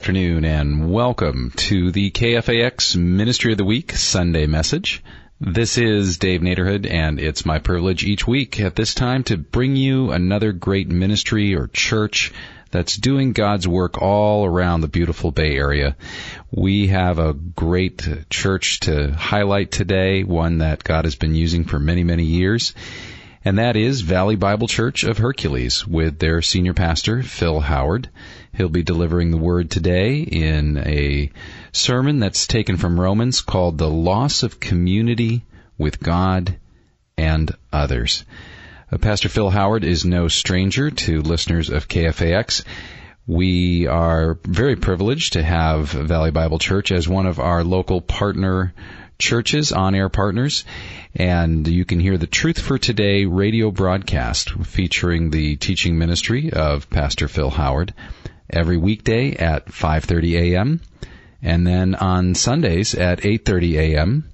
Afternoon and welcome to the KFAX Ministry of the Week Sunday message. This is Dave Naderhood, and it's my privilege each week at this time to bring you another great ministry or church that's doing God's work all around the beautiful Bay Area. We have a great church to highlight today, one that God has been using for many, many years, and that is Valley Bible Church of Hercules with their senior pastor, Phil Howard. He'll be delivering the word today in a sermon that's taken from Romans called The Loss of Community with God and Others. Pastor Phil Howard is no stranger to listeners of KFAX. We are very privileged to have Valley Bible Church as one of our local partner churches, on-air partners, and you can hear the Truth for Today radio broadcast featuring the teaching ministry of Pastor Phil Howard every weekday at 5:30 a.m. and then on Sundays at 8:30 a.m.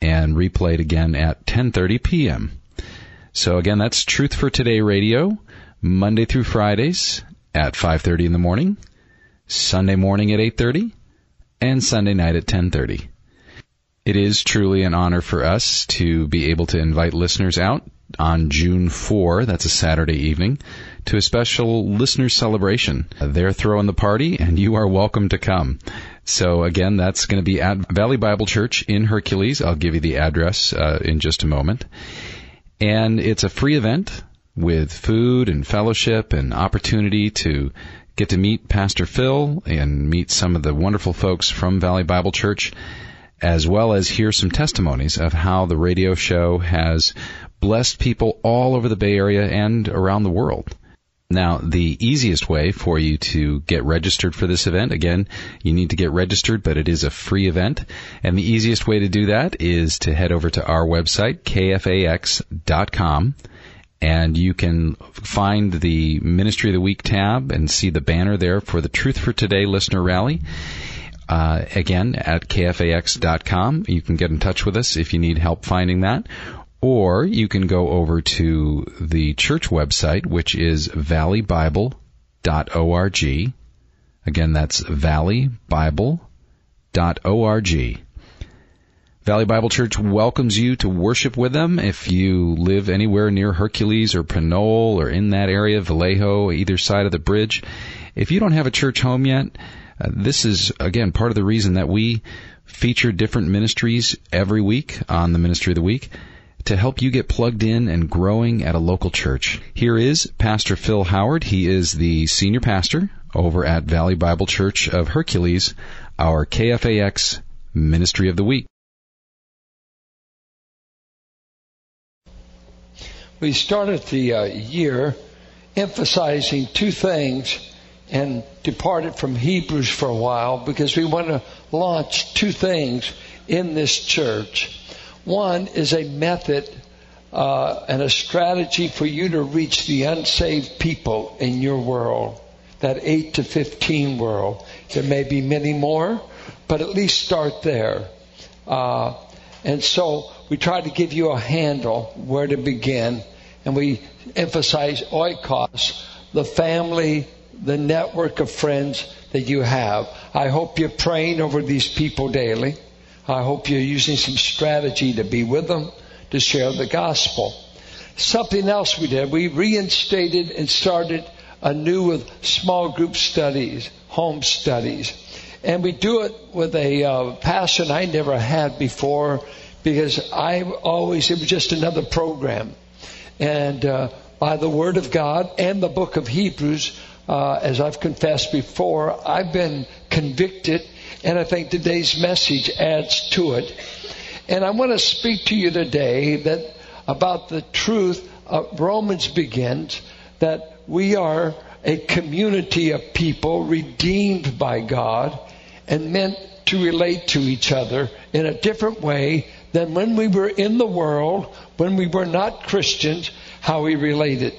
and replayed again at 10:30 p.m. So again, that's Truth for Today Radio, Monday through Fridays at 5:30 in the morning, Sunday morning at 8:30, and Sunday night at 10:30. It is truly an honor for us to be able to invite listeners out on June 4, that's a Saturday evening, to a special listener celebration. They're throwing the party, and you are welcome to come. So again, that's going to be at Valley Bible Church in Hercules. I'll give you the address in just a moment. And it's a free event with food and fellowship and opportunity to get to meet Pastor Phil and meet some of the wonderful folks from Valley Bible Church, as well as hear some testimonies of how the radio show has blessed people all over the Bay Area and around the world. Now, the easiest way for you to get registered for this event, again, you need to get registered, but it is a free event. And the easiest way to do that is to head over to our website, kfax.com, and you can find the Ministry of the Week tab and see the banner there for the Truth for Today Listener Rally. Again, at KFAX.com. You can get in touch with us if you need help finding that. Or you can go over to the church website, which is valleybible.org. Again, that's valleybible.org. Valley Bible Church welcomes you to worship with them. If you live anywhere near Hercules or Pinole or in that area, Vallejo, either side of the bridge, if you don't have a church home yet, this is, again, part of the reason that we feature different ministries every week on the Ministry of the Week to help you get plugged in and growing at a local church. Here is Pastor Phil Howard. He is the senior pastor over at Valley Bible Church of Hercules, our KFAX Ministry of the Week. We started the year emphasizing two things and departed from Hebrews for a while because we want to launch two things in this church. One is a method and a strategy for you to reach the unsaved people in your world, that 8 to 15 world. There may be many more, but at least start there. And so we try to give you a handle where to begin, and we emphasize Oikos, the family, the network of friends that you have. I hope you're praying over these people daily. I hope you're using some strategy to be with them, to share the gospel. Something else we did, we reinstated and started anew with small group studies, home studies. And we do it with a passion I never had before, because it was just another program. And by the Word of God and the book of Hebrews, as I've confessed before, I've been convicted, and I think today's message adds to it. And I want to speak to you today about the truth of Romans begins, that we are a community of people redeemed by God and meant to relate to each other in a different way than when we were in the world, when we were not Christians, how we related.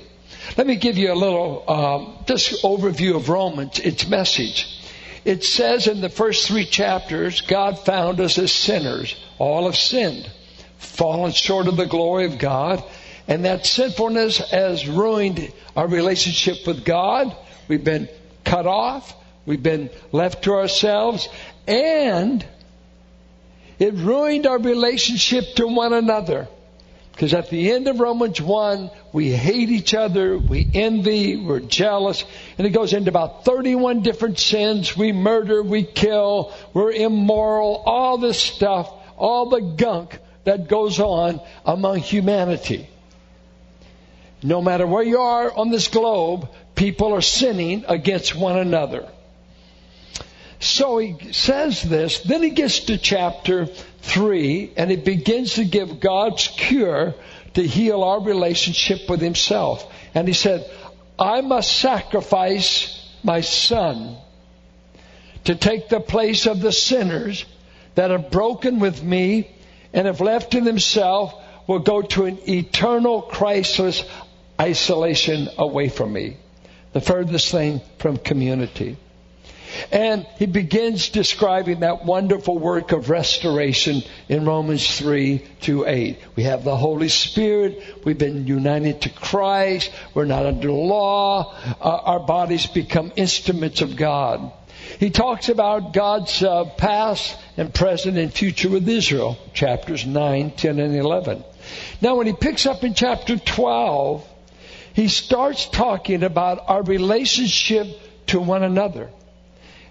Let me give you a little just overview of Romans, its message. It says in the first three chapters, God found us as sinners. All have sinned, fallen short of the glory of God, and that sinfulness has ruined our relationship with God. We've been cut off. We've been left to ourselves. And it ruined our relationship to one another. Because at the end of Romans 1, we hate each other, we envy, we're jealous. And it goes into about 31 different sins. We murder, we kill, we're immoral, all this stuff, all the gunk that goes on among humanity. No matter where you are on this globe, people are sinning against one another. So he says this, then he gets to chapter 3, and it begins to give God's cure to heal our relationship with himself. And he said, I must sacrifice my son to take the place of the sinners that have broken with me and have left to themselves will go to an eternal Christless isolation away from me. The furthest thing from community. And he begins describing that wonderful work of restoration in Romans 3-8. We have the Holy Spirit. We've been united to Christ. We're not under law. Our bodies become instruments of God. He talks about God's past and present and future with Israel, chapters 9, 10, and 11. Now, when he picks up in chapter 12, he starts talking about our relationship to one another.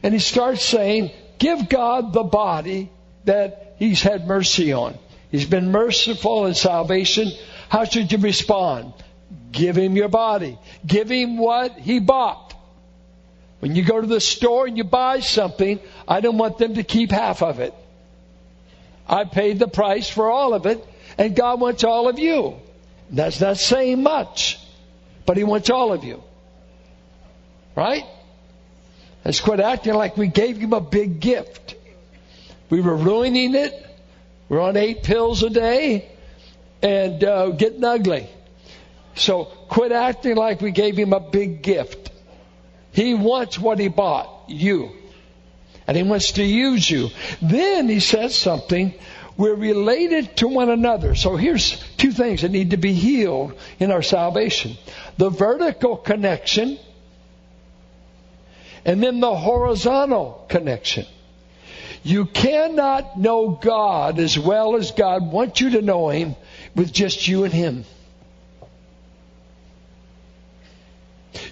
And he starts saying, give God the body that he's had mercy on. He's been merciful in salvation. How should you respond? Give him your body. Give him what he bought. When you go to the store and you buy something, I don't want them to keep half of it. I paid the price for all of it, and God wants all of you. That's not saying much, but he wants all of you. Right? Let's quit acting like we gave him a big gift. We were ruining it. We're on 8 pills a day and getting ugly. So quit acting like we gave him a big gift. He wants what he bought, you. And he wants to use you. Then he says something. We're related to one another. So here's two things that need to be healed in our salvation. The vertical connection. And then the horizontal connection. You cannot know God as well as God wants you to know him with just you and him.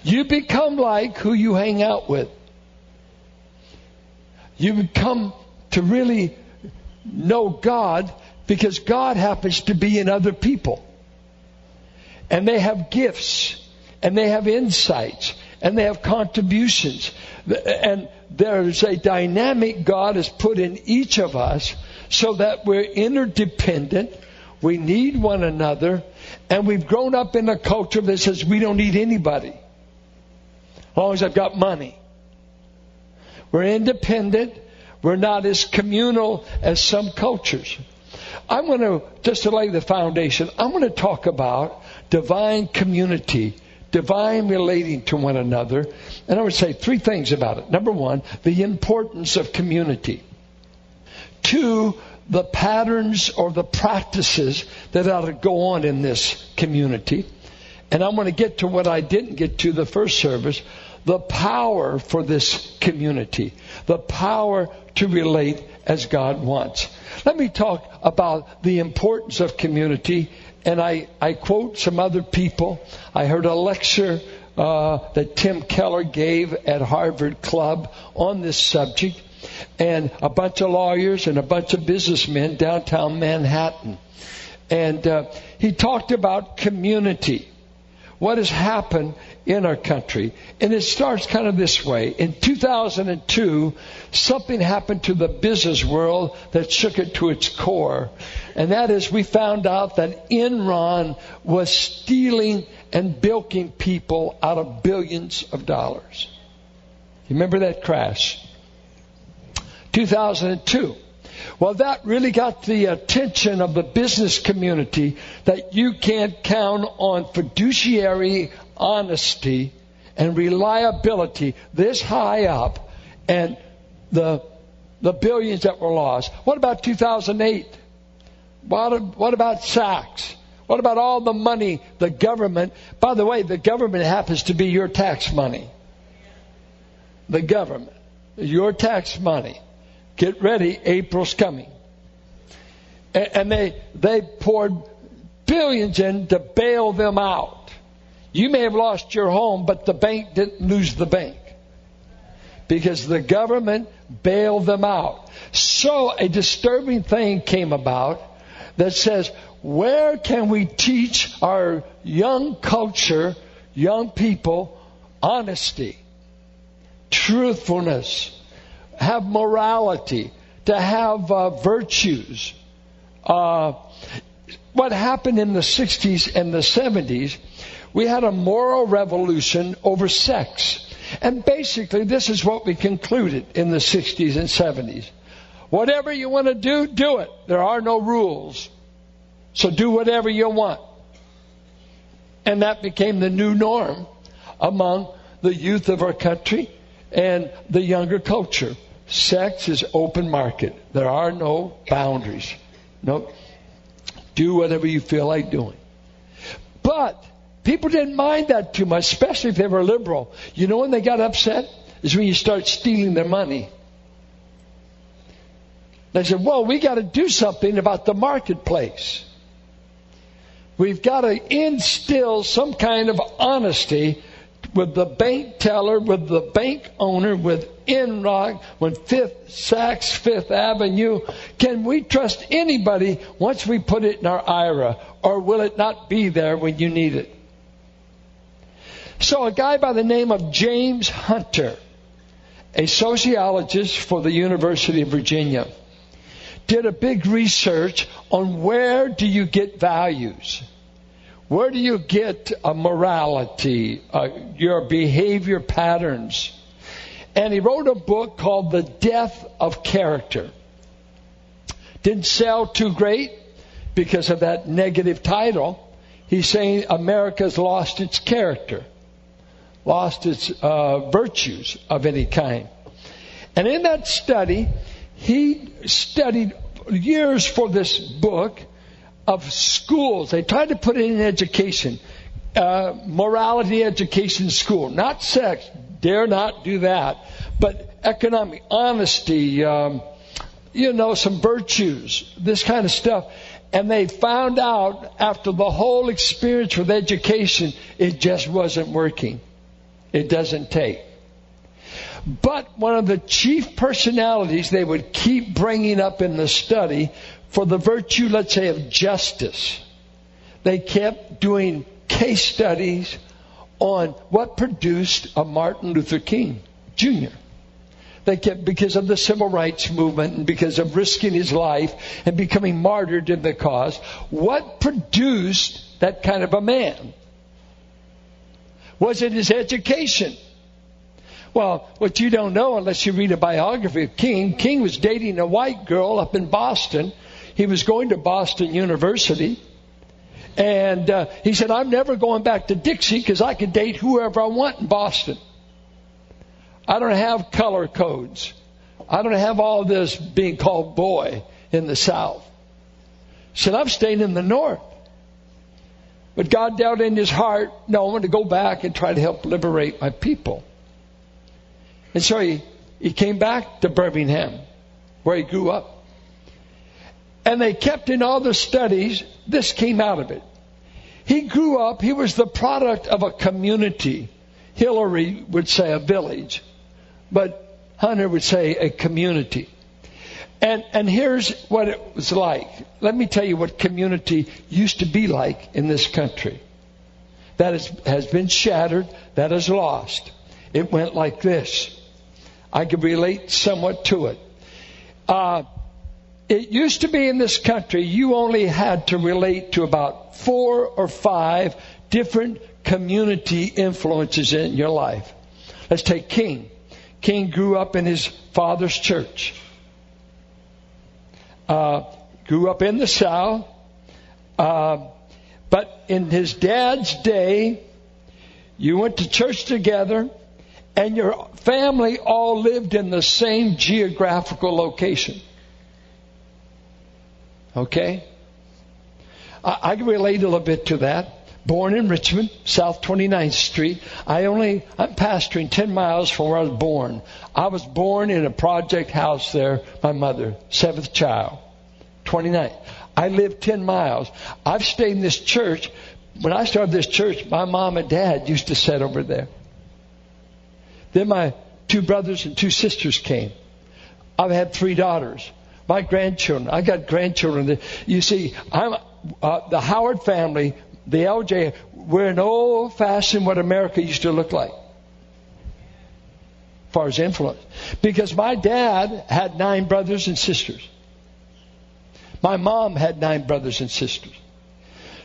You become like who you hang out with. You become to really know God because God happens to be in other people. And they have gifts. And they have insights. And they have contributions. And there's a dynamic God has put in each of us so that we're interdependent. We need one another. And we've grown up in a culture that says we don't need anybody. As long as I've got money. We're independent. We're not as communal as some cultures. I'm going to, just to lay the foundation, I'm going to talk about divine community. Divine relating to one another. And I would say three things about it. Number one, the importance of community. Two, the patterns or the practices that ought to go on in this community. And I'm going to get to what I didn't get to the first service. The power for this community. The power to relate as God wants. Let me talk about the importance of community. And I quote some other people. I heard a lecture that Tim Keller gave at Harvard Club on this subject. And a bunch of lawyers and a bunch of businessmen downtown Manhattan. And he talked about community. What has happened in our country. And it starts kind of this way. In 2002, something happened to the business world that shook it to its core. And that is we found out that Enron was stealing and bilking people out of billions of dollars. You remember that crash? 2002. Well, that really got the attention of the business community that you can't count on fiduciary honesty and reliability this high up, and the billions that were lost. What about 2008? What about Sachs? What about all the money the government... By the way, the government happens to be your tax money. The government. Your tax money. Get ready, April's coming. And they poured billions in to bail them out. You may have lost your home, but the bank didn't lose the bank. Because the government bailed them out. So a disturbing thing came about that says, where can we teach our young culture, young people, honesty, truthfulness, have morality, to have virtues? What happened in the 60s and the 70s, we had a moral revolution over sex. And basically, this is what we concluded in the 60s and 70s. Whatever you want to do, do it. There are no rules. So do whatever you want. And that became the new norm among the youth of our country and the younger culture. Sex is open market. There are no boundaries. No. Do whatever you feel like doing. But people didn't mind that too much, especially if they were liberal. You know when they got upset? Is when you start stealing their money. They said, well, we got to do something about the marketplace. We've got to instill some kind of honesty with the bank teller, with the bank owner, with Enron, with Saks Fifth Avenue. Can we trust anybody once we put it in our IRA? Or will it not be there when you need it? So a guy by the name of James Hunter, a sociologist for the University of Virginia, did a big research on where do you get values? Where do you get a morality, your behavior patterns? And he wrote a book called The Death of Character. Didn't sell too great because of that negative title. He's saying America's lost its character, lost its virtues of any kind. And in that study, he studied years for this book of schools. They tried to put it in education, morality education school, not sex, dare not do that, but economic, honesty, some virtues, this kind of stuff. And they found out after the whole experience with education, it just wasn't working. It doesn't take. But one of the chief personalities they would keep bringing up in the study for the virtue, let's say, of justice, they kept doing case studies on what produced a Martin Luther King Jr. They kept, because of the civil rights movement and because of risking his life and becoming martyred in the cause, what produced that kind of a man? Was it his education? Well, what you don't know unless you read a biography of King, King was dating a white girl up in Boston. He was going to Boston University. And he said, I'm never going back to Dixie because I can date whoever I want in Boston. I don't have color codes. I don't have all this being called boy in the South. He said, I'm staying in the North. But God dealt in his heart, no, I'm going to go back and try to help liberate my people. And so he came back to Birmingham, where he grew up. And they kept in all the studies, this came out of it. He grew up, he was the product of a community. Hillary would say a village, but Hunter would say a community. And here's what it was like. Let me tell you what community used to be like in this country. That has been shattered, that is lost. It went like this. I could relate somewhat to it. It used to be in this country, you only had to relate to about 4 or 5 different community influences in your life. Let's take King. King grew up in his father's church. Grew up in the South. But in his dad's day, you went to church together, and your family all lived in the same geographical location. Okay? I can relate a little bit to that. Born in Richmond, South 29th Street. I'm pastoring 10 miles from where I was born. I was born in a project house there, my mother, seventh child, 29th. I lived 10 miles. I've stayed in this church. When I started this church, my mom and dad used to sit over there. Then my two brothers and two sisters came. I've had three daughters. My grandchildren. I got grandchildren. You see, the Howard family, the LJ, we're an old-fashioned what America used to look like as far as influence. Because my dad had 9 brothers and sisters. My mom had 9 brothers and sisters.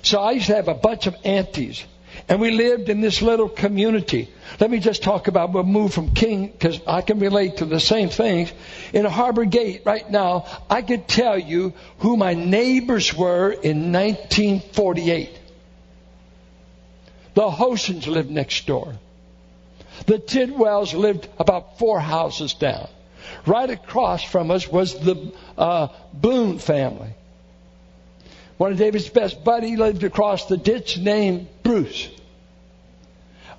So I used to have a bunch of aunties. And we lived in this little community. Let me just talk about, we'll move from King, because I can relate to the same things. In Harbor Gate right now, I could tell you who my neighbors were in 1948. The Hosens lived next door. The Tidwells lived about 4 houses down. Right across from us was the Boone family. One of David's best buddies lived across the ditch named Bruce.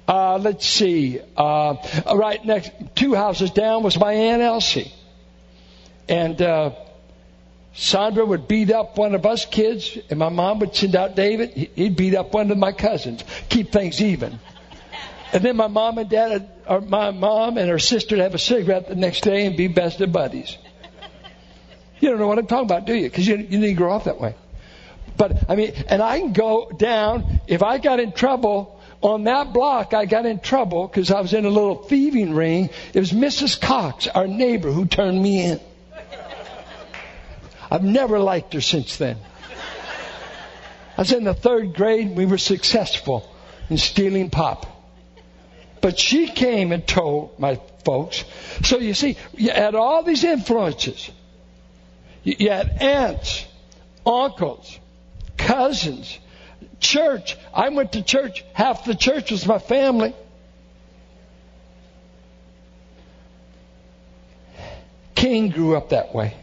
Let's see. Right next, 2 houses down was my Aunt Elsie. And Sandra would beat up one of us kids, and my mom would send out David. He'd beat up one of my cousins. Keep things even. And then my mom and dad, or my mom and her sister, would have a cigarette the next day and be best of buddies. You don't know what I'm talking about, do you? Because you didn't grow up that way. But, I mean, and I can go down, if I got in trouble, on that block I got in trouble because I was in a little thieving ring. It was Mrs. Cox, our neighbor, who turned me in. I've never liked her since then. I was in the 3rd grade and we were successful in stealing pop. But she came and told my folks. So you see, you had all these influences. You had aunts, uncles, cousins, church. I went to church. Half the church was my family. King grew up that way.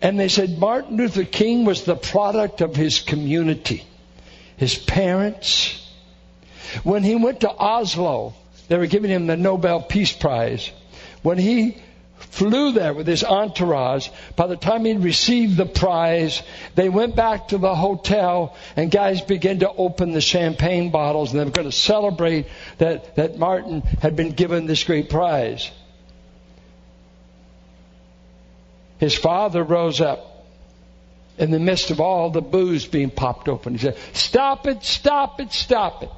And they said Martin Luther King was the product of his community, his parents. When he went to Oslo, they were giving him the Nobel Peace Prize. When he flew there with his entourage, by the time he received the prize, they went back to the hotel and guys began to open the champagne bottles, and they were going to celebrate that Martin had been given this great prize. His father rose up in the midst of all the booze being popped open. He said, "Stop it, stop it, stop it."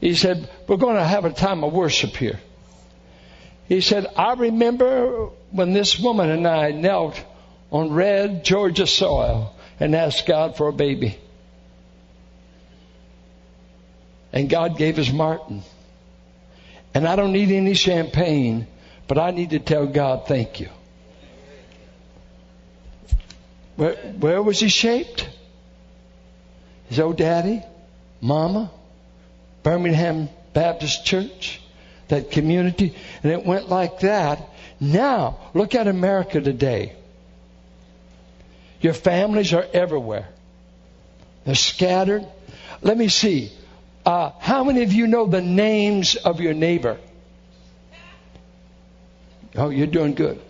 He said, "We're going to have a time of worship here." He said, "I remember when this woman and I knelt on red Georgia soil and asked God for a baby. And God gave us Martin. And I don't need any champagne, but I need to tell God thank you." Where was he shaped? His old daddy, mama, Birmingham Baptist Church, that community. And it went like that. Now, look at America today. Your families are everywhere. They're scattered. Let me see. How many of you know the names of your neighbor? Oh, you're doing good.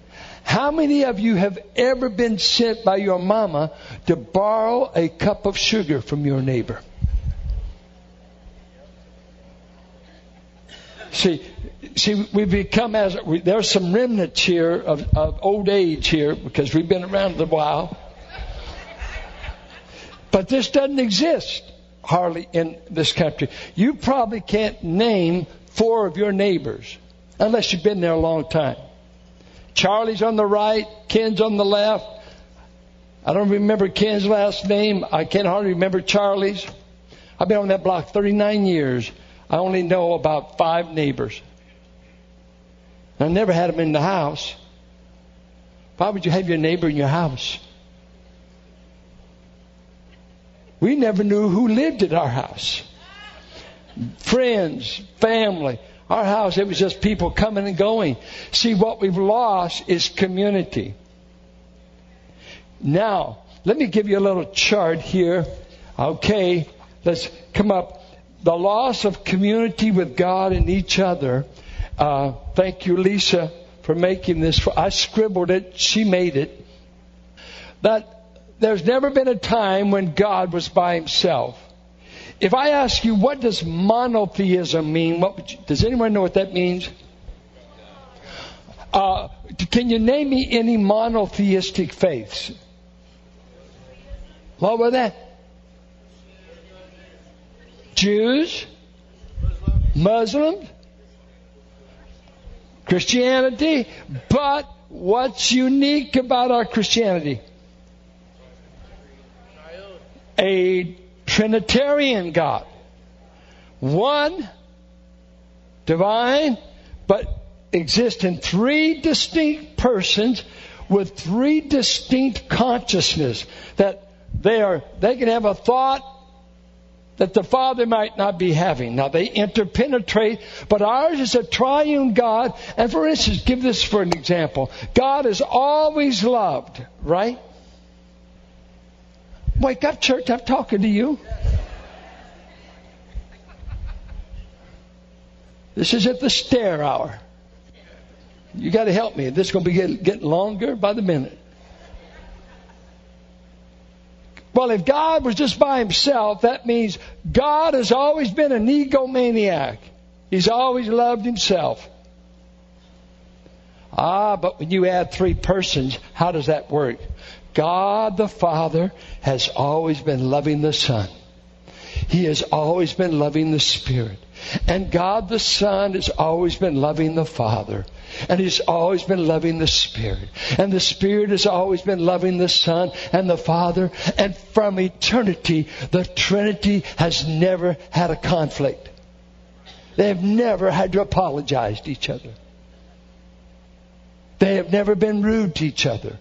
How many of you have ever been sent by your mama to borrow a cup of sugar from your neighbor? See, we've become there's some remnants here of old age here because we've been around a while. But this doesn't exist hardly in this country. You probably can't name 4 of your neighbors unless you've been there a long time. Charlie's on the right, Ken's on the left. I don't remember Ken's last name. I can't hardly remember Charlie's. I've been on that block 39 years. I only know about 5 neighbors. I never had them in the house. Why would you have your neighbor in your house? We never knew who lived at our house. Friends, family. Our house, it was just people coming and going. See, what we've lost is community. Now, let me give you a little chart here. Okay, let's come up. The loss of community with God and each other. Thank you, Lisa, for making this. I scribbled it. She made it. That there's never been a time when God was by himself. If I ask you, what does monotheism mean? Does anyone know what that means? Can you name me any monotheistic faiths? What were that? Jews? Muslims? Christianity? But what's unique about our Christianity? A Trinitarian God. One, divine, but exists in 3 distinct persons with 3 distinct consciousness. That they can have a thought that the Father might not be having. Now, they interpenetrate, but ours is a triune God. And for instance, give this for an example. God is always loved, right? Wake up, church, I'm talking to you. This is at the stare hour. You got to help me. This is going to be getting longer by the minute. Well, if God was just by himself, that means God has always been an egomaniac. He's always loved himself. But when you add 3 persons, how does that work? God the Father has always been loving the Son. He has always been loving the Spirit. And God the Son has always been loving the Father. And He's always been loving the Spirit. And the Spirit has always been loving the Son and the Father. And from eternity, the Trinity has never had a conflict. They have never had to apologize to each other. They have never been rude to each other.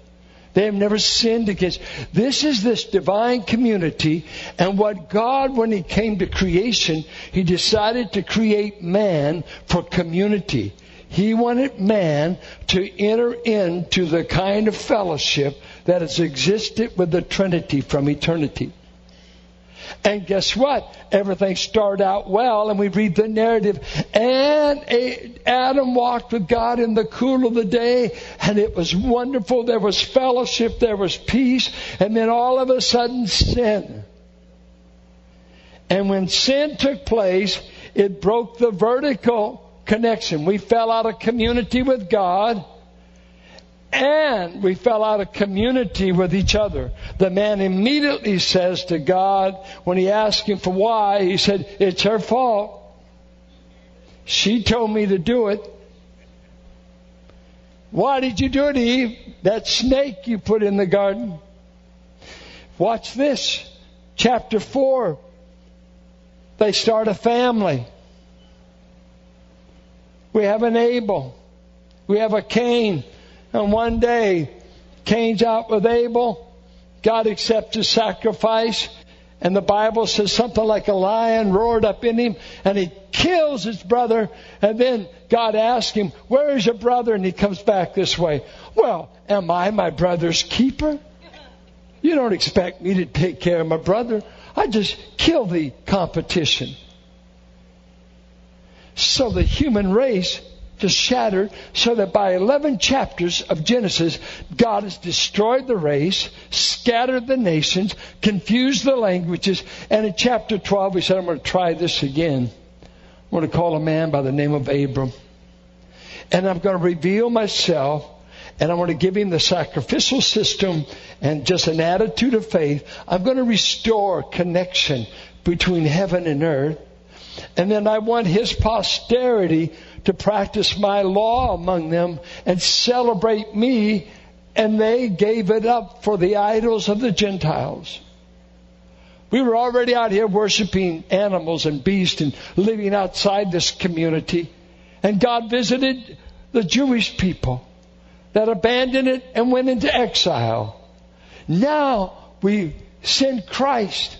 They have never sinned against. This is this divine community. And what God, when He came to creation, He decided to create man for community. He wanted man to enter into the kind of fellowship that has existed with the Trinity from eternity. And guess what? Everything started out well, and we read the narrative. And Adam walked with God in the cool of the day, and it was wonderful. There was fellowship, there was peace, and then all of a sudden sin. And when sin took place, it broke the vertical connection. We fell out of community with God. And we fell out of community with each other. The man immediately says to God, when he asked him for why, he said, it's her fault. She told me to do it. Why did you do it, Eve? That snake you put in the garden. Watch this. Chapter 4. They start a family. We have an Abel. We have a Cain. And one day, Cain's out with Abel. God accepts his sacrifice. And the Bible says something like a lion roared up in him. And he kills his brother. And then God asks him, where is your brother? And he comes back this way. Well, am I my brother's keeper? You don't expect me to take care of my brother. I just kill the competition. So the human race just shattered, so that by 11 chapters of Genesis, God has destroyed the race, scattered the nations, confused the languages, and in chapter 12, he said, I'm going to try this again. I'm going to call a man by the name of Abram, and I'm going to reveal myself, and I'm going to give him the sacrificial system and just an attitude of faith. I'm going to restore connection between heaven and earth, and then I want his posterity to practice my law among them and celebrate me. And they gave it up for the idols of the Gentiles. We were already out here worshiping animals and beasts and living outside this community. And God visited the Jewish people that abandoned it and went into exile. Now we send Christ.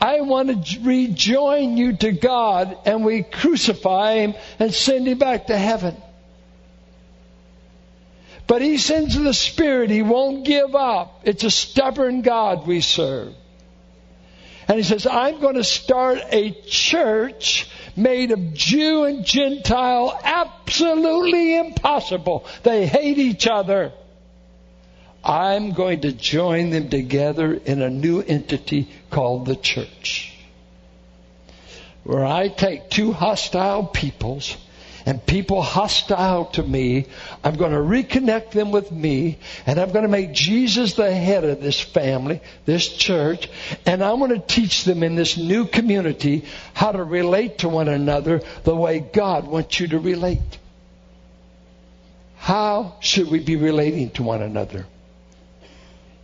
I want to rejoin you to God, and we crucify him and send him back to heaven. But he sends the Spirit. He won't give up. It's a stubborn God we serve. And he says, I'm going to start a church made of Jew and Gentile. Absolutely impossible. They hate each other. I'm going to join them together in a new entity called the church, where I take two hostile peoples and people hostile to me. I'm going to reconnect them with me, and I'm going to make Jesus the head of this family, this church, and I want to teach them in this new community how to relate to one another the way God wants you to relate. How should we be relating to one another?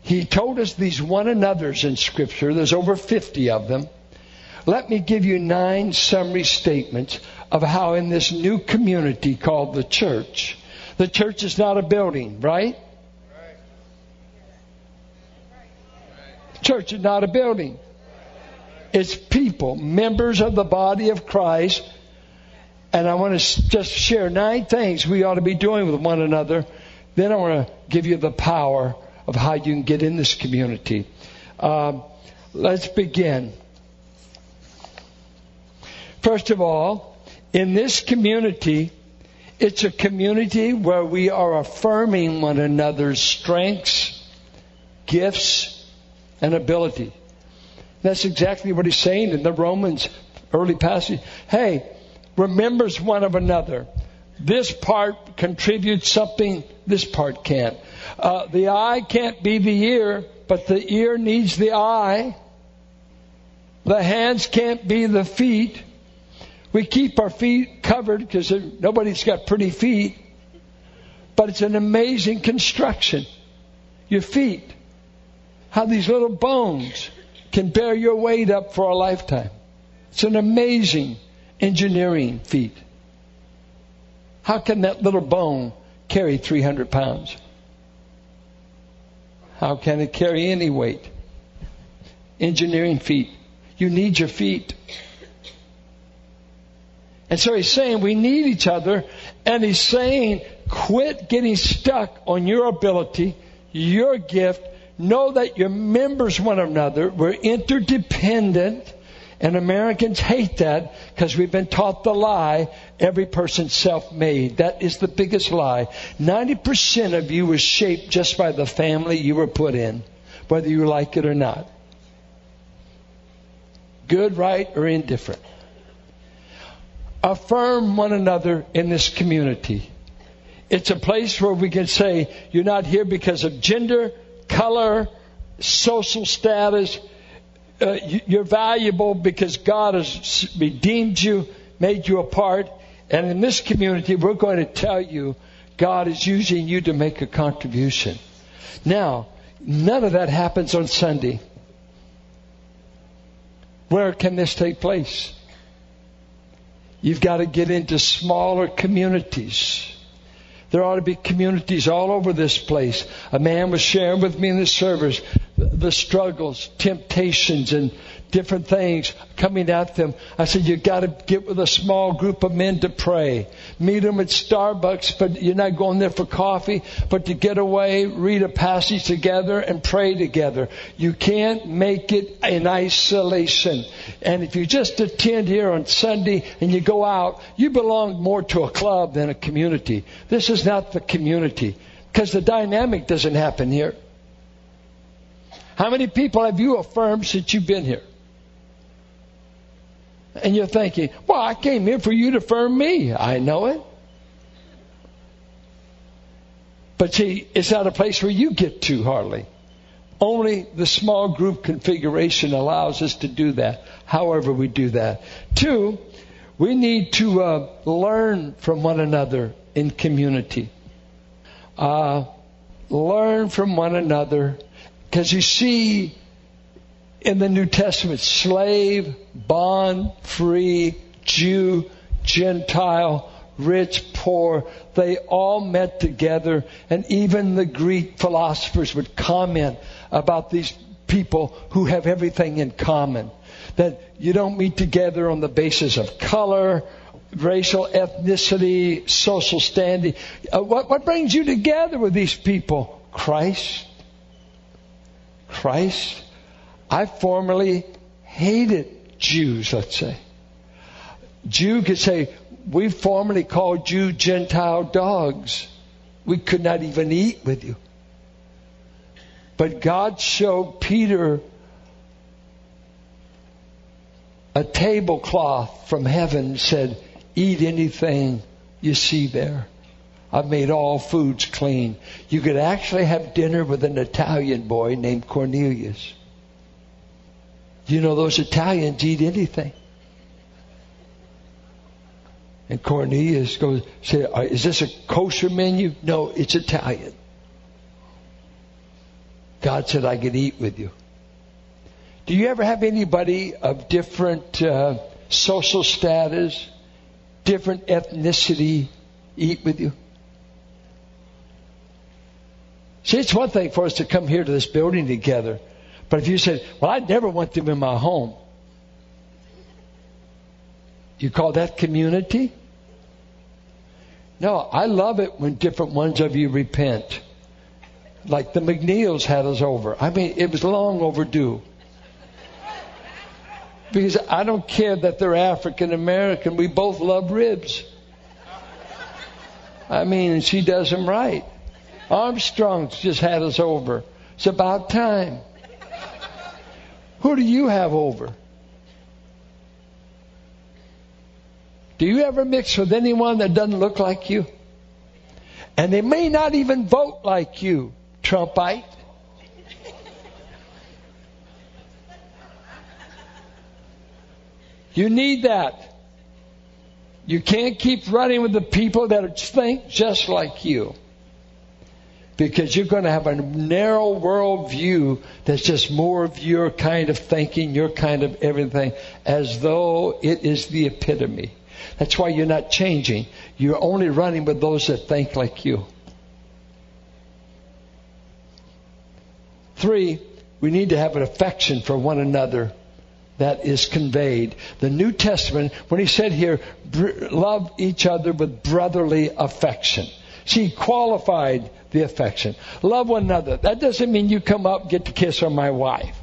He told us these one another's in Scripture. There's over 50 of them. Let me give you 9 summary statements of how in this new community called the church is not a building, right? Church is not a building. It's people, members of the body of Christ. And I want to just share 9 things we ought to be doing with one another. Then I want to give you the power of how you can get in this community. Let's begin. First of all, in this community, it's a community where we are affirming one another's strengths, gifts, and ability. That's exactly what he's saying in the Romans early passage. Hey, remembers one of another. This part contributes something, this part can't. The eye can't be the ear, but the ear needs the eye. The hands can't be the feet. We keep our feet covered because nobody's got pretty feet. But it's an amazing construction. Your feet. How these little bones can bear your weight up for a lifetime. It's an amazing engineering feat. How can that little bone carry 300 pounds? How can it carry any weight? Engineering feat. You need your feet. And so he's saying we need each other, and he's saying quit getting stuck on your ability, your gift. Know that you're members one another. We're interdependent, and Americans hate that because we've been taught the lie, every person's self-made. That is the biggest lie. 90% of you were shaped just by the family you were put in, whether you like it or not. Good, right, or indifferent. Affirm one another in this community. It's a place where we can say, you're not here because of gender, color, social status. You're valuable because God has redeemed you, made you a part. And in this community, we're going to tell you God is using you to make a contribution. Now, none of that happens on Sunday. Where can this take place? You've got to get into smaller communities. There ought to be communities all over this place. A man was sharing with me in the service the struggles, temptations, and different things coming at them. I said, you've got to get with a small group of men to pray. Meet them at Starbucks, but you're not going there for coffee, but to get away, read a passage together, and pray together. You can't make it in isolation. And if you just attend here on Sunday and you go out, you belong more to a club than a community. This is not the community because the dynamic doesn't happen here. How many people have you affirmed since you've been here? And you're thinking, well, I came here for you to affirm me. I know it. But see, it's not a place where you get to hardly. Only the small group configuration allows us to do that, however we do that. 2, we need to learn from one another in community. Learn from one another. Because you see, in the New Testament. Slave, bond, free, Jew, Gentile, rich, poor, they all met together, and even the Greek philosophers would comment about these people who have everything in common. That you don't meet together on the basis of color, racial, ethnicity, social standing. What brings you together with these people? Christ. I formerly hated Jews, let's say. Jew could say, we formerly called you Gentile dogs. We could not even eat with you. But God showed Peter a tablecloth from heaven and said, eat anything you see there. I've made all foods clean. You could actually have dinner with an Italian boy named Cornelius. You know, those Italians eat anything. And Cornelius goes, say, is this a kosher menu? No, it's Italian. God said, I can eat with you. Do you ever have anybody of different social status, different ethnicity eat with you? See, it's one thing for us to come here to this building together. But if you said, well, I never want them in my home. You call that community? No, I love it when different ones of you repent. Like the McNeils had us over. I mean, it was long overdue. Because I don't care that they're African American. We both love ribs. I mean, and she does them right. Armstrong's just had us over. It's about time. Who do you have over? Do you ever mix with anyone that doesn't look like you? And they may not even vote like you, Trumpite. You need that. You can't keep running with the people that think just like you. Because you're going to have a narrow world view that's just more of your kind of thinking, your kind of everything, as though it is the epitome. That's why you're not changing. You're only running with those that think like you. 3, we need to have an affection for one another that is conveyed. The New Testament, when he said here, love each other with brotherly affection. She qualified the affection. Love one another. That doesn't mean you come up and get to kiss on my wife.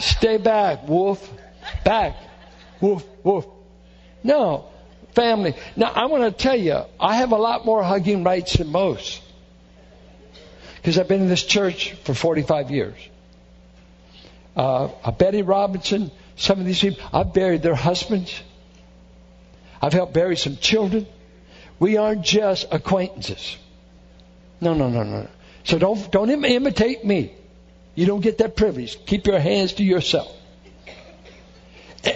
Stay back, wolf. Back. Woof, woof. No, family. Now, I want to tell you, I have a lot more hugging rights than most. Because I've been in this church for 45 years. Betty Robinson, some of these people, I've buried their husbands. I've helped bury some children. We aren't just acquaintances. No. So don't imitate me. You don't get that privilege. Keep your hands to yourself.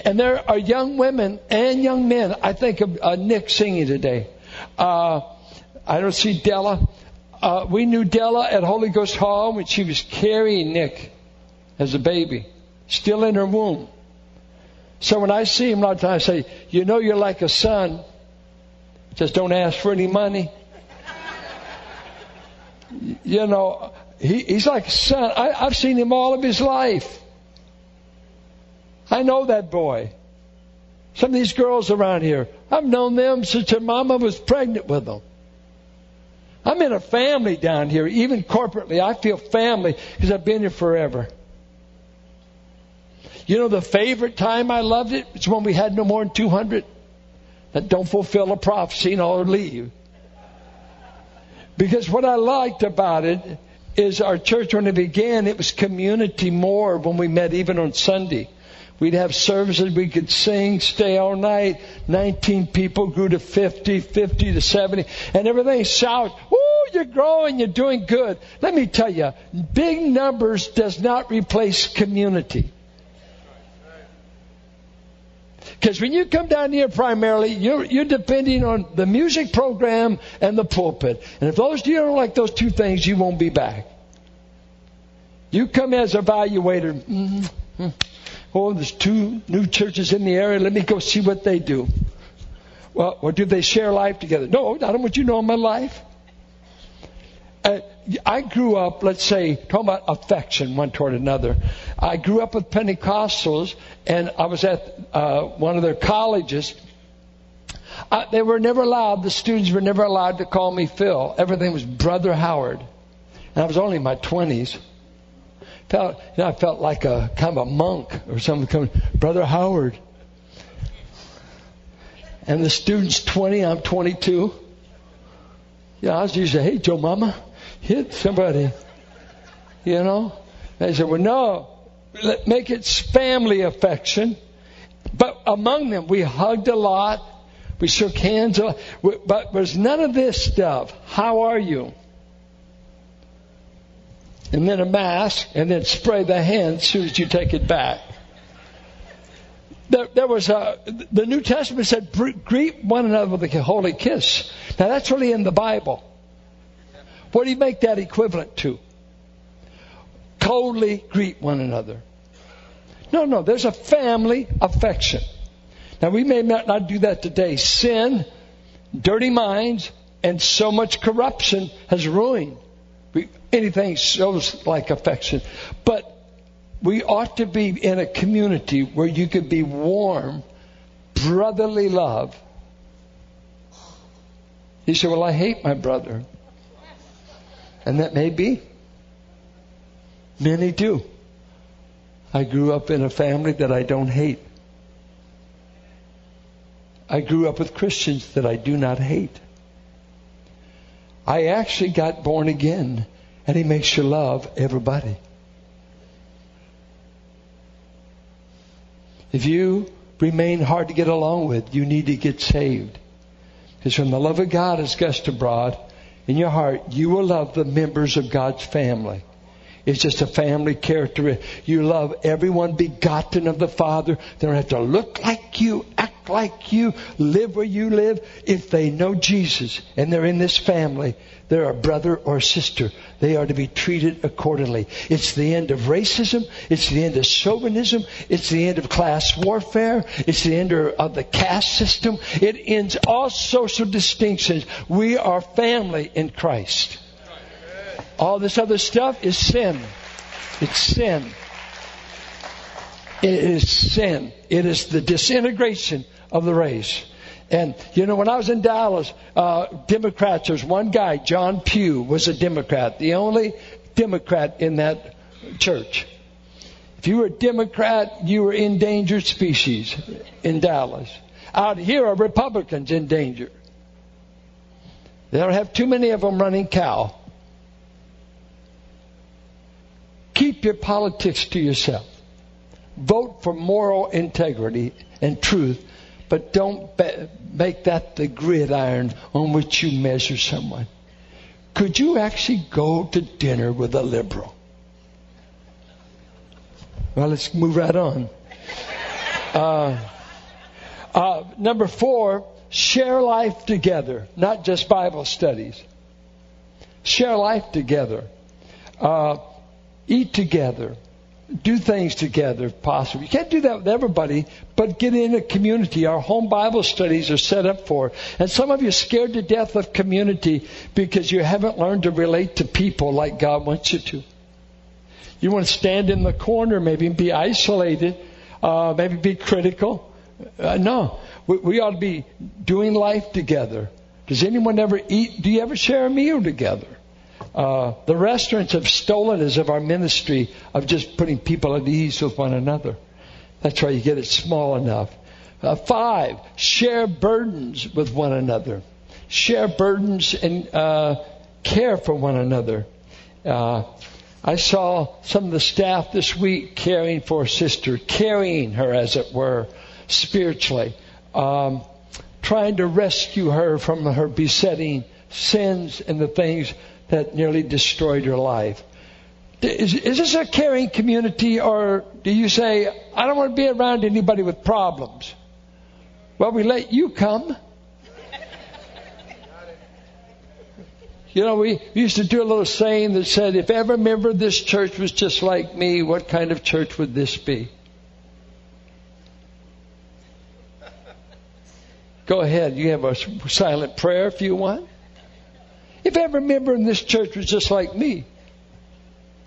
And there are young women and young men. I think of Nick singing today. I don't see Della. We knew Della at Holy Ghost Hall when she was carrying Nick as a baby, still in her womb. So when I see him a lot of times, I say, you know you're like a son. Just don't ask for any money. You know, he's like a son. I've seen him all of his life. I know that boy. Some of these girls around here, I've known them since their mama was pregnant with them. I'm in a family down here, even corporately. I feel family because I've been here forever. You know the favorite time I loved it? It's when we had no more than 200 that don't fulfill a prophecy and all leave. Because what I liked about it is our church, when it began, it was community more when we met even on Sunday. We'd have services, we could sing, stay all night. 19 people grew to 50, 50 to 70. And everything shouts, woo, you're growing, you're doing good. Let me tell you, big numbers does not replace community. Because when you come down here primarily, you're depending on the music program and the pulpit. And if you don't like those two things, you won't be back. You come as an evaluator. Mm-hmm. Oh, there's two new churches in the area. Let me go see what they do. Well, or do they share life together? No, I don't want you to know my life. I grew up, let's say, talking about affection one toward another. I grew up with Pentecostals, and I was at one of their colleges. They were never allowed, the students were never allowed to call me Phil. Everything was Brother Howard. And I was only in my 20s. I felt like a kind of a monk or something coming, Brother Howard. And the student's 20, I'm 22. Yeah, I was used to, hey, Joe Mama, hit somebody. You know? They said, well, no, make it family affection. But among them, we hugged a lot. We shook hands a lot. But there's none of this stuff. How are you? And then a mask, and then spray the hand as soon as you take it back. There was the New Testament said, greet one another with a holy kiss. Now, that's really in the Bible. What do you make that equivalent to? Coldly greet one another. No, there's a family affection. Now, we may not do that today. Sin, dirty minds, and so much corruption has ruined anything shows like affection. But we ought to be in a community where you could be warm, brotherly love. You say, well, I hate my brother. And that may be. Many do. I grew up in a family that I don't hate. I grew up with Christians that I do not hate. I actually got born again. And he makes you love everybody. If you remain hard to get along with, you need to get saved. Because when the love of God is gushed abroad in your heart, you will love the members of God's family. It's just a family characteristic. You love everyone begotten of the Father. They don't have to look like you, act like you, live where you live. If they know Jesus and they're in this family, they're a brother or sister. They are to be treated accordingly. It's the end of racism. It's the end of chauvinism. It's the end of class warfare. It's the end of the caste system. It ends all social distinctions. We are family in Christ. All this other stuff is sin. It's sin. It is sin. It is the disintegration of the race. And, you know, when I was in Dallas, Democrats, there's one guy, John Pugh, was a Democrat. The only Democrat in that church. If you were a Democrat, you were endangered species in Dallas. Out here are Republicans in danger. They don't have too many of them running cow. Keep your politics to yourself. Vote for moral integrity and truth, but don't make that the gridiron on which you measure someone. Could you actually go to dinner with a liberal? Well, let's move right on. Number 4, share life together, not just Bible studies. Share life together. Eat together. Do things together if possible. You can't do that with everybody, but get in a community. Our home Bible studies are set up for it. And some of you are scared to death of community because you haven't learned to relate to people like God wants you to. You want to stand in the corner maybe and be isolated, maybe be critical. No, we ought to be doing life together. Does anyone ever eat? Do you ever share a meal together? The restaurants have stolen us of our ministry of just putting people at ease with one another. That's why you get it small enough. 5, share burdens with one another. Share burdens and care for one another. I saw some of the staff this week caring for a sister, carrying her, as it were, spiritually, trying to rescue her from her besetting sins and the things that nearly destroyed your life. Is this a caring community, or do you say, I don't want to be around anybody with problems? Well, we let you come. You know, we used to do a little saying that said, if every member of this church was just like me, what kind of church would this be? Go ahead. You have a silent prayer if you want. If every member in this church was just like me,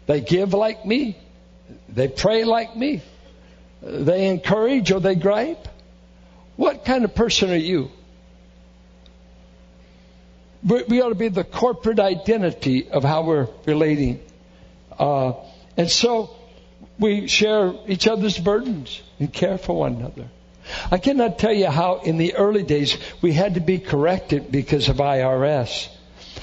they give like me, they pray like me, they encourage or they gripe, what kind of person are you? We ought to be the corporate identity of how we're relating. And so we share each other's burdens and care for one another. I cannot tell you how in the early days we had to be corrected because of IRS.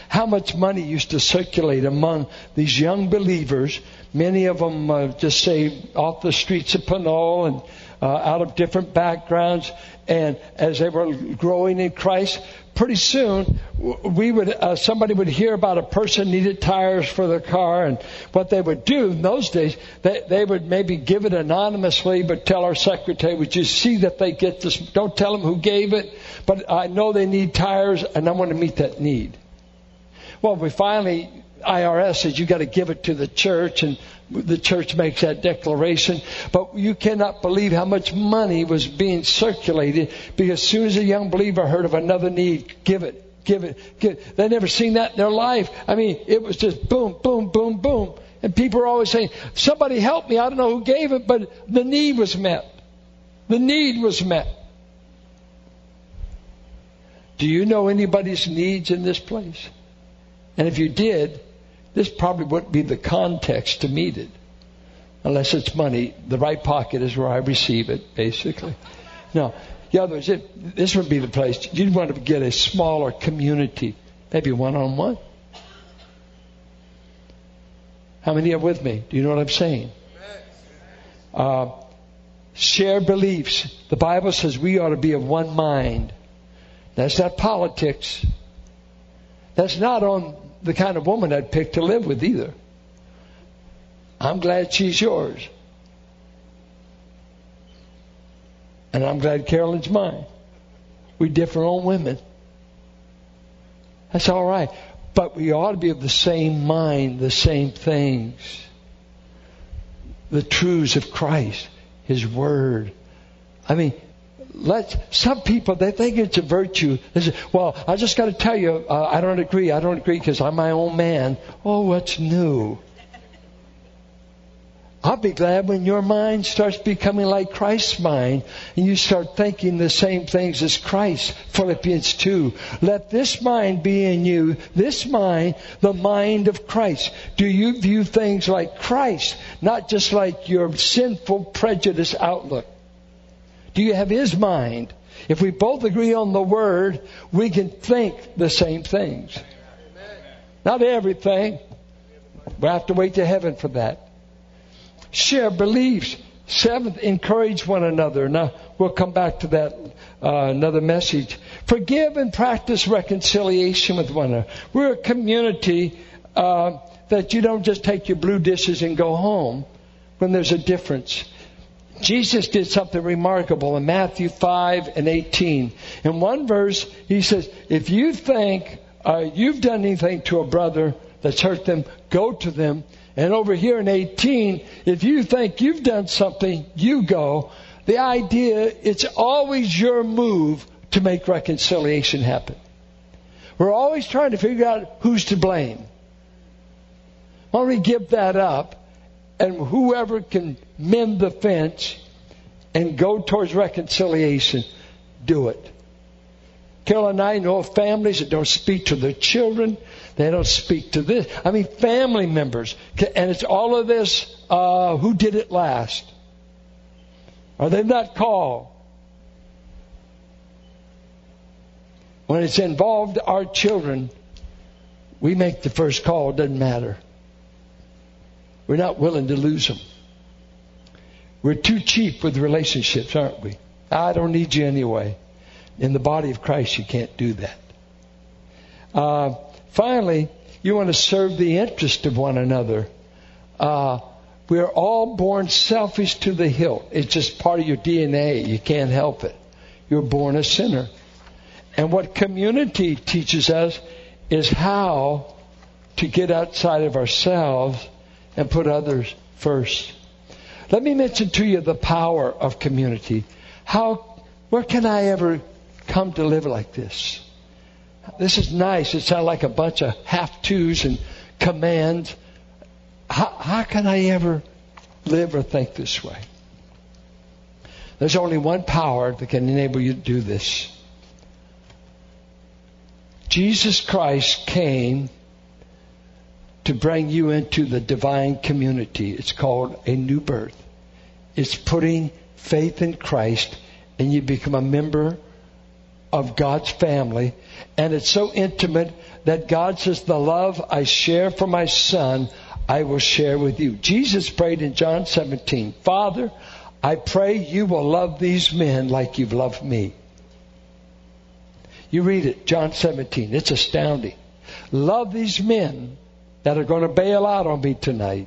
How much money used to circulate among these young believers. Many of them just say off the streets of Pinole and out of different backgrounds. And as they were growing in Christ, pretty soon we would somebody would hear about a person needed tires for their car, and what they would do in those days, they would maybe give it anonymously, but tell our secretary, "Would you see that they get this? Don't tell them who gave it, but I know they need tires, and I want to meet that need." Well, we finally, IRS says you got to give it to the church, and the church makes that declaration. But you cannot believe how much money was being circulated, because as soon as a young believer heard of another need, give it. They never seen that in their life. I mean, it was just boom, boom, boom, boom. And people are always saying, "Somebody help me. I don't know who gave it," but the need was met. The need was met. Do you know anybody's needs in this place? And if you did, this probably wouldn't be the context to meet it. Unless it's money. The right pocket is where I receive it, basically. No. The other is, this would be the place. You'd want to get a smaller community. Maybe one-on-one. How many are with me? Do you know what I'm saying? Share beliefs. The Bible says we ought to be of one mind. That's not politics. That's not on the kind of woman I'd pick to live with either. I'm glad she's yours. And I'm glad Carolyn's mine. We differ on women. That's all right. But we ought to be of the same mind, the same things. The truths of Christ, His Word. I mean, some people, they think it's a virtue. They say, "Well, I just got to tell you, I don't agree because I'm my own man." Oh, what's new? I'll be glad when your mind starts becoming like Christ's mind and you start thinking the same things as Christ. Philippians 2. Let this mind be in you. This mind, the mind of Christ. Do you view things like Christ, not just like your sinful prejudice outlook? Do you have His mind? If we both agree on the Word, we can think the same things. Amen. Not everything. We'll have to wait to heaven for that. Share beliefs. Seventh, encourage one another. Now, we'll come back to that another message. Forgive and practice reconciliation with one another. We're a community that you don't just take your blue dishes and go home when there's a difference. Jesus did something remarkable in Matthew 5 and 18. In one verse, He says, if you think you've done anything to a brother that's hurt them, go to them. And over here in 18, if you think you've done something, you go. The idea, it's always your move to make reconciliation happen. We're always trying to figure out who's to blame. Why don't we give that up? And whoever can mend the fence and go towards reconciliation, do it. Carol and I know of families that don't speak to their children. They don't speak to this. I mean, family members. And it's all of this, who did it last? Or they've not called. When it's involved our children, we make the first call. It doesn't matter. We're not willing to lose them. We're too cheap with relationships, aren't we? I don't need you anyway. In the body of Christ, you can't do that. Finally, you want to serve the interest of one another. We're all born selfish to the hilt. It's just part of your DNA. You can't help it. You're born a sinner. And what community teaches us is how to get outside of ourselves and put others first. Let me mention to you the power of community. Where can I ever come to live like this? This is nice. It sounds like a bunch of have-tos and commands. How can I ever live or think this way? There's only one power that can enable you to do this. Jesus Christ came to bring you into the divine community. It's called a new birth. It's putting faith in Christ, and you become a member of God's family. And it's so intimate that God says, the love I share for my son, I will share with you. Jesus prayed in John 17, Father, I pray you will love these men like you've loved me. You read it, John 17. It's astounding. Love these men that are going to bail out on me tonight.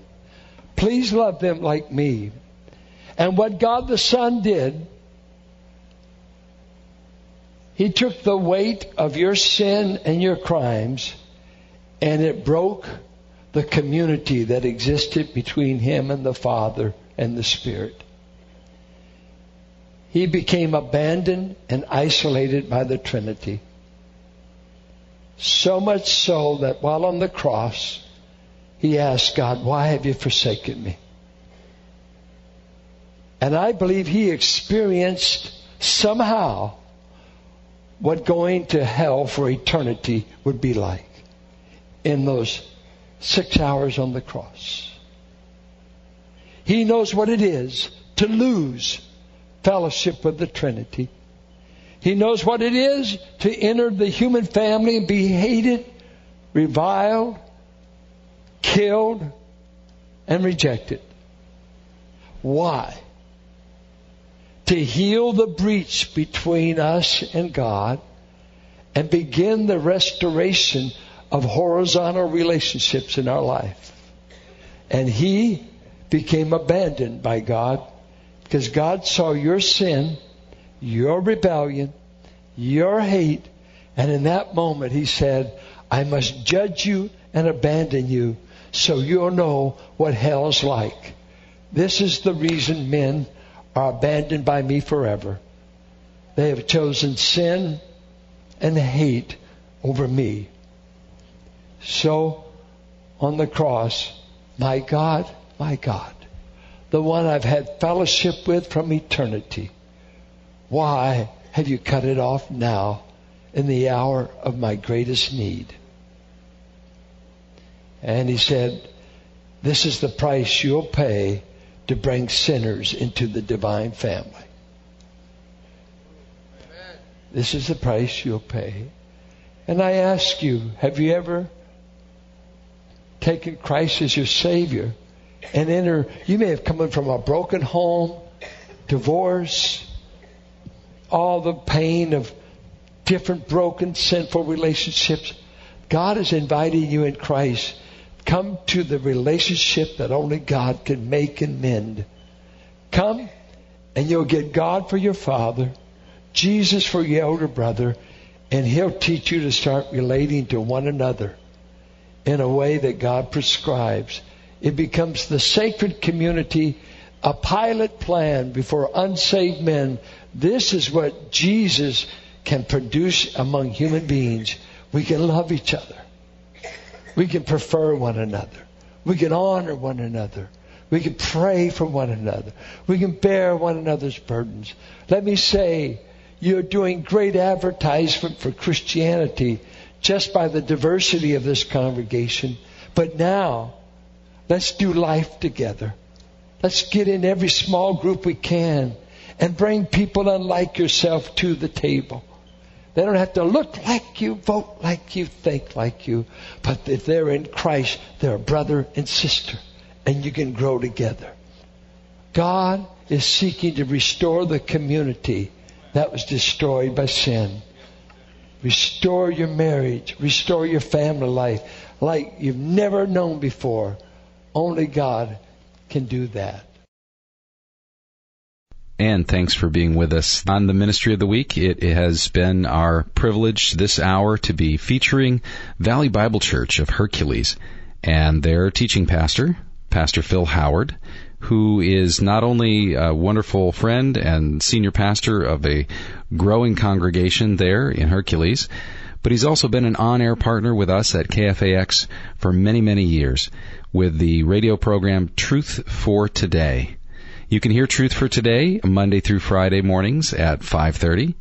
Please love them like me. And what God the Son did, He took the weight of your sin and your crimes, and it broke the community that existed between Him and the Father and the Spirit. He became abandoned and isolated by the Trinity. So much so that while on the cross, He asked God, why have you forsaken me? And I believe He experienced somehow what going to hell for eternity would be like in those 6 hours on the cross. He knows what it is to lose fellowship with the Trinity. He knows what it is to enter the human family and be hated, reviled, killed, and rejected. Why? To heal the breach between us and God and begin the restoration of horizontal relationships in our life. And He became abandoned by God, because God saw your sin, your rebellion, your hate, and in that moment He said, I must judge you and abandon you so you'll know what hell's like. This is the reason men are abandoned by me forever. They have chosen sin and hate over me. So, on the cross, my God, the one I've had fellowship with from eternity. Why have you cut it off now in the hour of my greatest need? And He said, this is the price you'll pay to bring sinners into the divine family. Amen. This is the price you'll pay. And I ask you, have you ever taken Christ as your Savior? And you may have come in from a broken home, divorce, all the pain of different broken, sinful relationships. God is inviting you in Christ. Come to the relationship that only God can make and mend. Come, and you'll get God for your father, Jesus for your elder brother, and He'll teach you to start relating to one another in a way that God prescribes. It becomes the sacred community, a pilot plan before unsaved men. This is what Jesus can produce among human beings. We can love each other. We can prefer one another. We can honor one another. We can pray for one another. We can bear one another's burdens. Let me say, you're doing great advertisement for Christianity just by the diversity of this congregation. But now, let's do life together. Let's get in every small group we can and bring people unlike yourself to the table. They don't have to look like you, vote like you, think like you. But if they're in Christ, they're a brother and sister, and you can grow together. God is seeking to restore the community that was destroyed by sin. Restore your marriage. Restore your family life like you've never known before. Only God can do that. and thanks for being with us on the Ministry of the Week. It has been our privilege this hour to be featuring Valley Bible Church of Hercules and their teaching pastor, Pastor Phil Howard, who is not only a wonderful friend and senior pastor of a growing congregation there in Hercules, but he's also been an on-air partner with us at KFAX for many, many years with the radio program Truth for Today. You can hear Truth for Today Monday through Friday mornings at 5:30.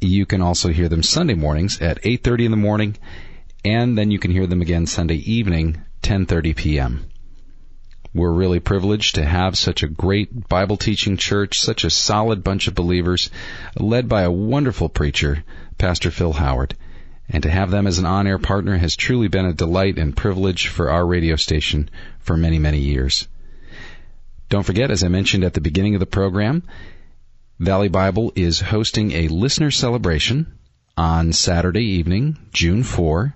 You can also hear them Sunday mornings at 8:30 in the morning, and then you can hear them again Sunday evening, 10:30 p.m. We're really privileged to have such a great Bible-teaching church, such a solid bunch of believers, led by a wonderful preacher, Pastor Phil Howard. And to have them as an on-air partner has truly been a delight and privilege for our radio station for many, many years. Don't forget, as I mentioned at the beginning of the program, Valley Bible is hosting a listener celebration on Saturday evening, June 4,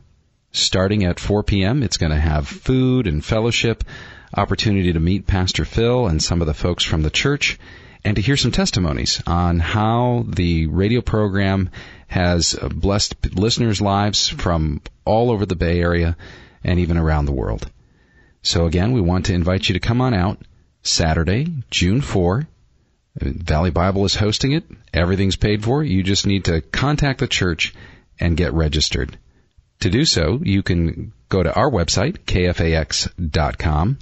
starting at 4 p.m. It's going to have food and fellowship, opportunity to meet Pastor Phil and some of the folks from the church, and to hear some testimonies on how the radio program has blessed listeners' lives from all over the Bay Area and even around the world. So again, we want to invite you to come on out Saturday, June 4. Valley Bible is hosting it. Everything's paid for. You just need to contact the church and get registered. To do so, you can go to our website, kfax.com,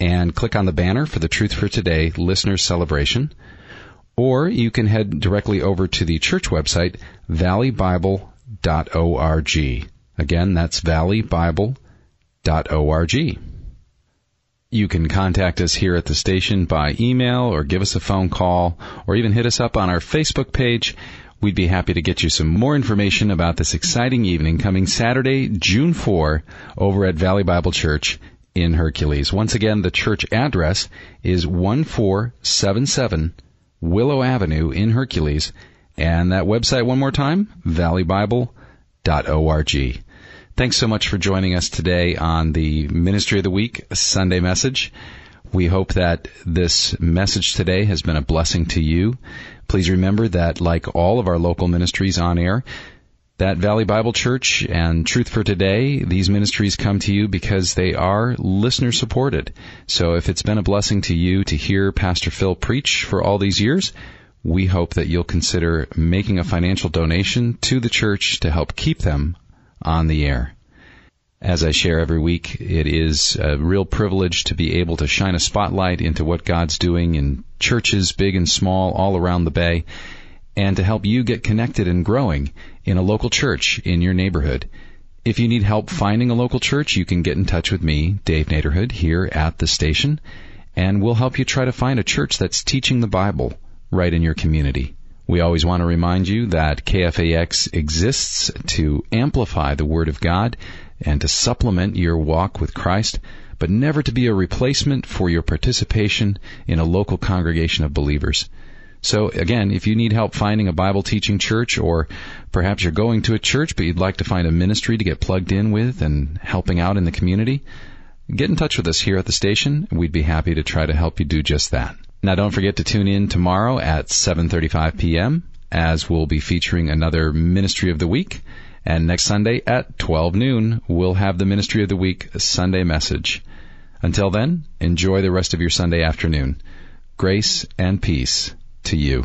and click on the banner for the Truth for Today Listener Celebration. Or you can head directly over to the church website, valleybible.org. Again, that's valleybible.org. You can contact us here at the station by email or give us a phone call or even hit us up on our Facebook page. We'd be happy to get you some more information about this exciting evening coming Saturday, June 4, over at Valley Bible Church in Hercules. Once again, the church address is 1477 Willow Avenue in Hercules. And that website one more time, valleybible.org. Thanks so much for joining us today on the Ministry of the Week Sunday message. We hope that this message today has been a blessing to you. Please remember that, like all of our local ministries on air, that Valley Bible Church and Truth for Today, these ministries come to you because they are listener-supported. So if it's been a blessing to you to hear Pastor Phil preach for all these years, we hope that you'll consider making a financial donation to the church to help keep them on the air. As I share every week, it is a real privilege to be able to shine a spotlight into what God's doing in churches, big and small, all around the Bay, and to help you get connected and growing in a local church in your neighborhood. If you need help finding a local church, you can get in touch with me, Dave Naderhood, here at the station, and we'll help you try to find a church that's teaching the Bible right in your community. We always want to remind you that KFAX exists to amplify the Word of God and to supplement your walk with Christ, but never to be a replacement for your participation in a local congregation of believers. So, again, if you need help finding a Bible-teaching church, or perhaps you're going to a church but you'd like to find a ministry to get plugged in with and helping out in the community, get in touch with us here at the station. We'd be happy to try to help you do just that. Now, don't forget to tune in tomorrow at 7:35 p.m., as we'll be featuring another Ministry of the Week. And next Sunday at 12 noon, we'll have the Ministry of the Week Sunday message. Until then, enjoy the rest of your Sunday afternoon. Grace and peace to you.